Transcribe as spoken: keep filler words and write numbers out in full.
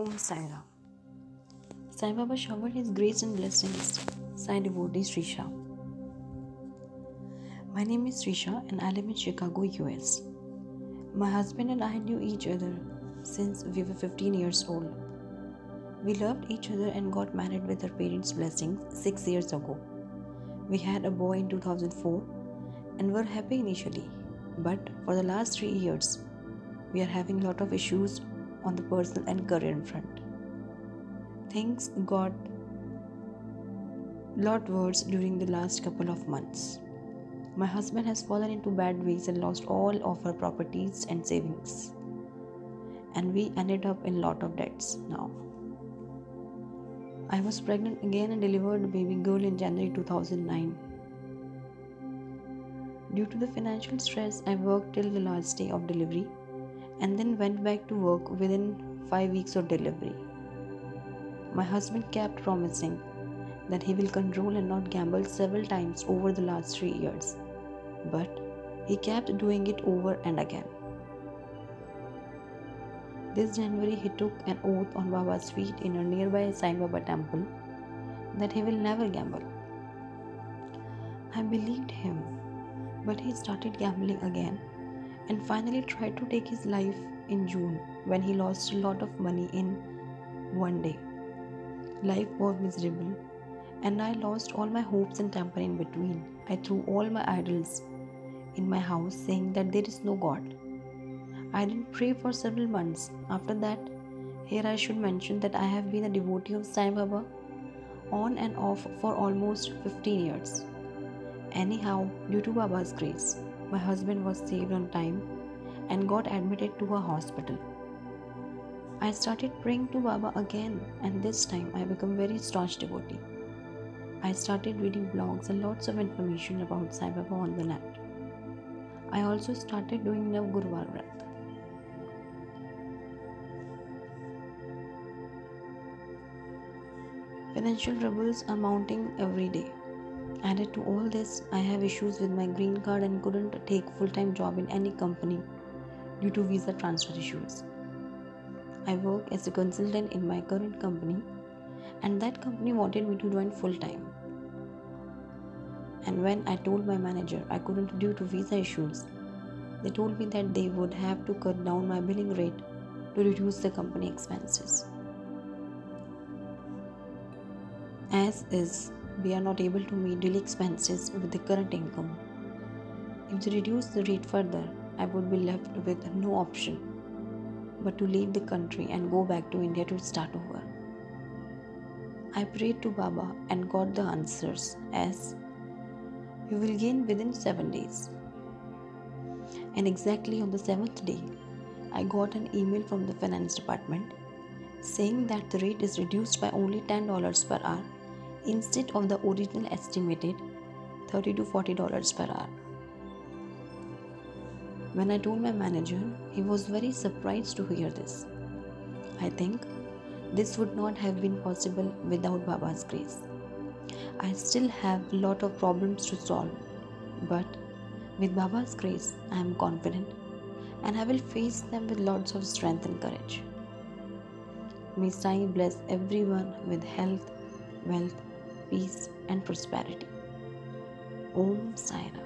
Om Sai Ram. Sai Baba showered his grace and blessings, Sai devotee Srisha. My name is Srisha and I live in Chicago, U S. My husband and I knew each other since we were fifteen years old. We loved each other and got married with our parents' blessings six years ago. We had a boy in two thousand four and were happy initially, but for the last three years, we are having a lot of issues on the personal and career front. Things got a lot worse during the last couple of months. My husband has fallen into bad ways and lost all of our properties and savings. And we ended up in a lot of debts now. I was pregnant again and delivered a baby girl in January two thousand nine. Due to the financial stress, I worked till the last day of delivery and then went back to work within five weeks of delivery. My husband kept promising that he will control and not gamble several times over the last three years, but he kept doing it over and again. This January, he took an oath on Baba's feet in a nearby Sai Baba temple that he will never gamble. I believed him, but he started gambling again and finally tried to take his life in June when he lost a lot of money in one day. Life was miserable and I lost all my hopes and temper in between. I threw all my idols in my house, saying that there is no God. I didn't pray for several months. After that, here I should mention that I have been a devotee of Sai Baba on and off for almost fifteen years. Anyhow, due to Baba's grace, my husband was saved on time and got admitted to a hospital. I started praying to Baba again, and this time I became a very staunch devotee. I started reading blogs and lots of information about Sai Baba on the net. I also started doing Nav Navgurvaraat. Financial troubles are mounting every day. Added to all this, I have issues with my green card and couldn't take full-time job in any company due to visa transfer issues. I work as a consultant in my current company, and that company wanted me to join full-time. And when I told my manager I couldn't due to visa issues, they told me that they would have to cut down my billing rate to reduce the company expenses. As is, we are not able to meet daily expenses with the current income. If they reduce the rate further, I would be left with no option but to leave the country and go back to India to start over. I prayed to Baba and got the answers as, "You will gain within seven days. And exactly on the seventh day, I got an email from the finance department saying that the rate is reduced by only ten dollars per hour instead of the original estimated thirty to forty dollars per hour. When I told my manager, he was very surprised to hear this. I think this would not have been possible without Baba's grace. I still have a lot of problems to solve, but with Baba's grace, I am confident and I will face them with lots of strength and courage. May Sai bless everyone with health, wealth, peace and prosperity. Om Sai Ram."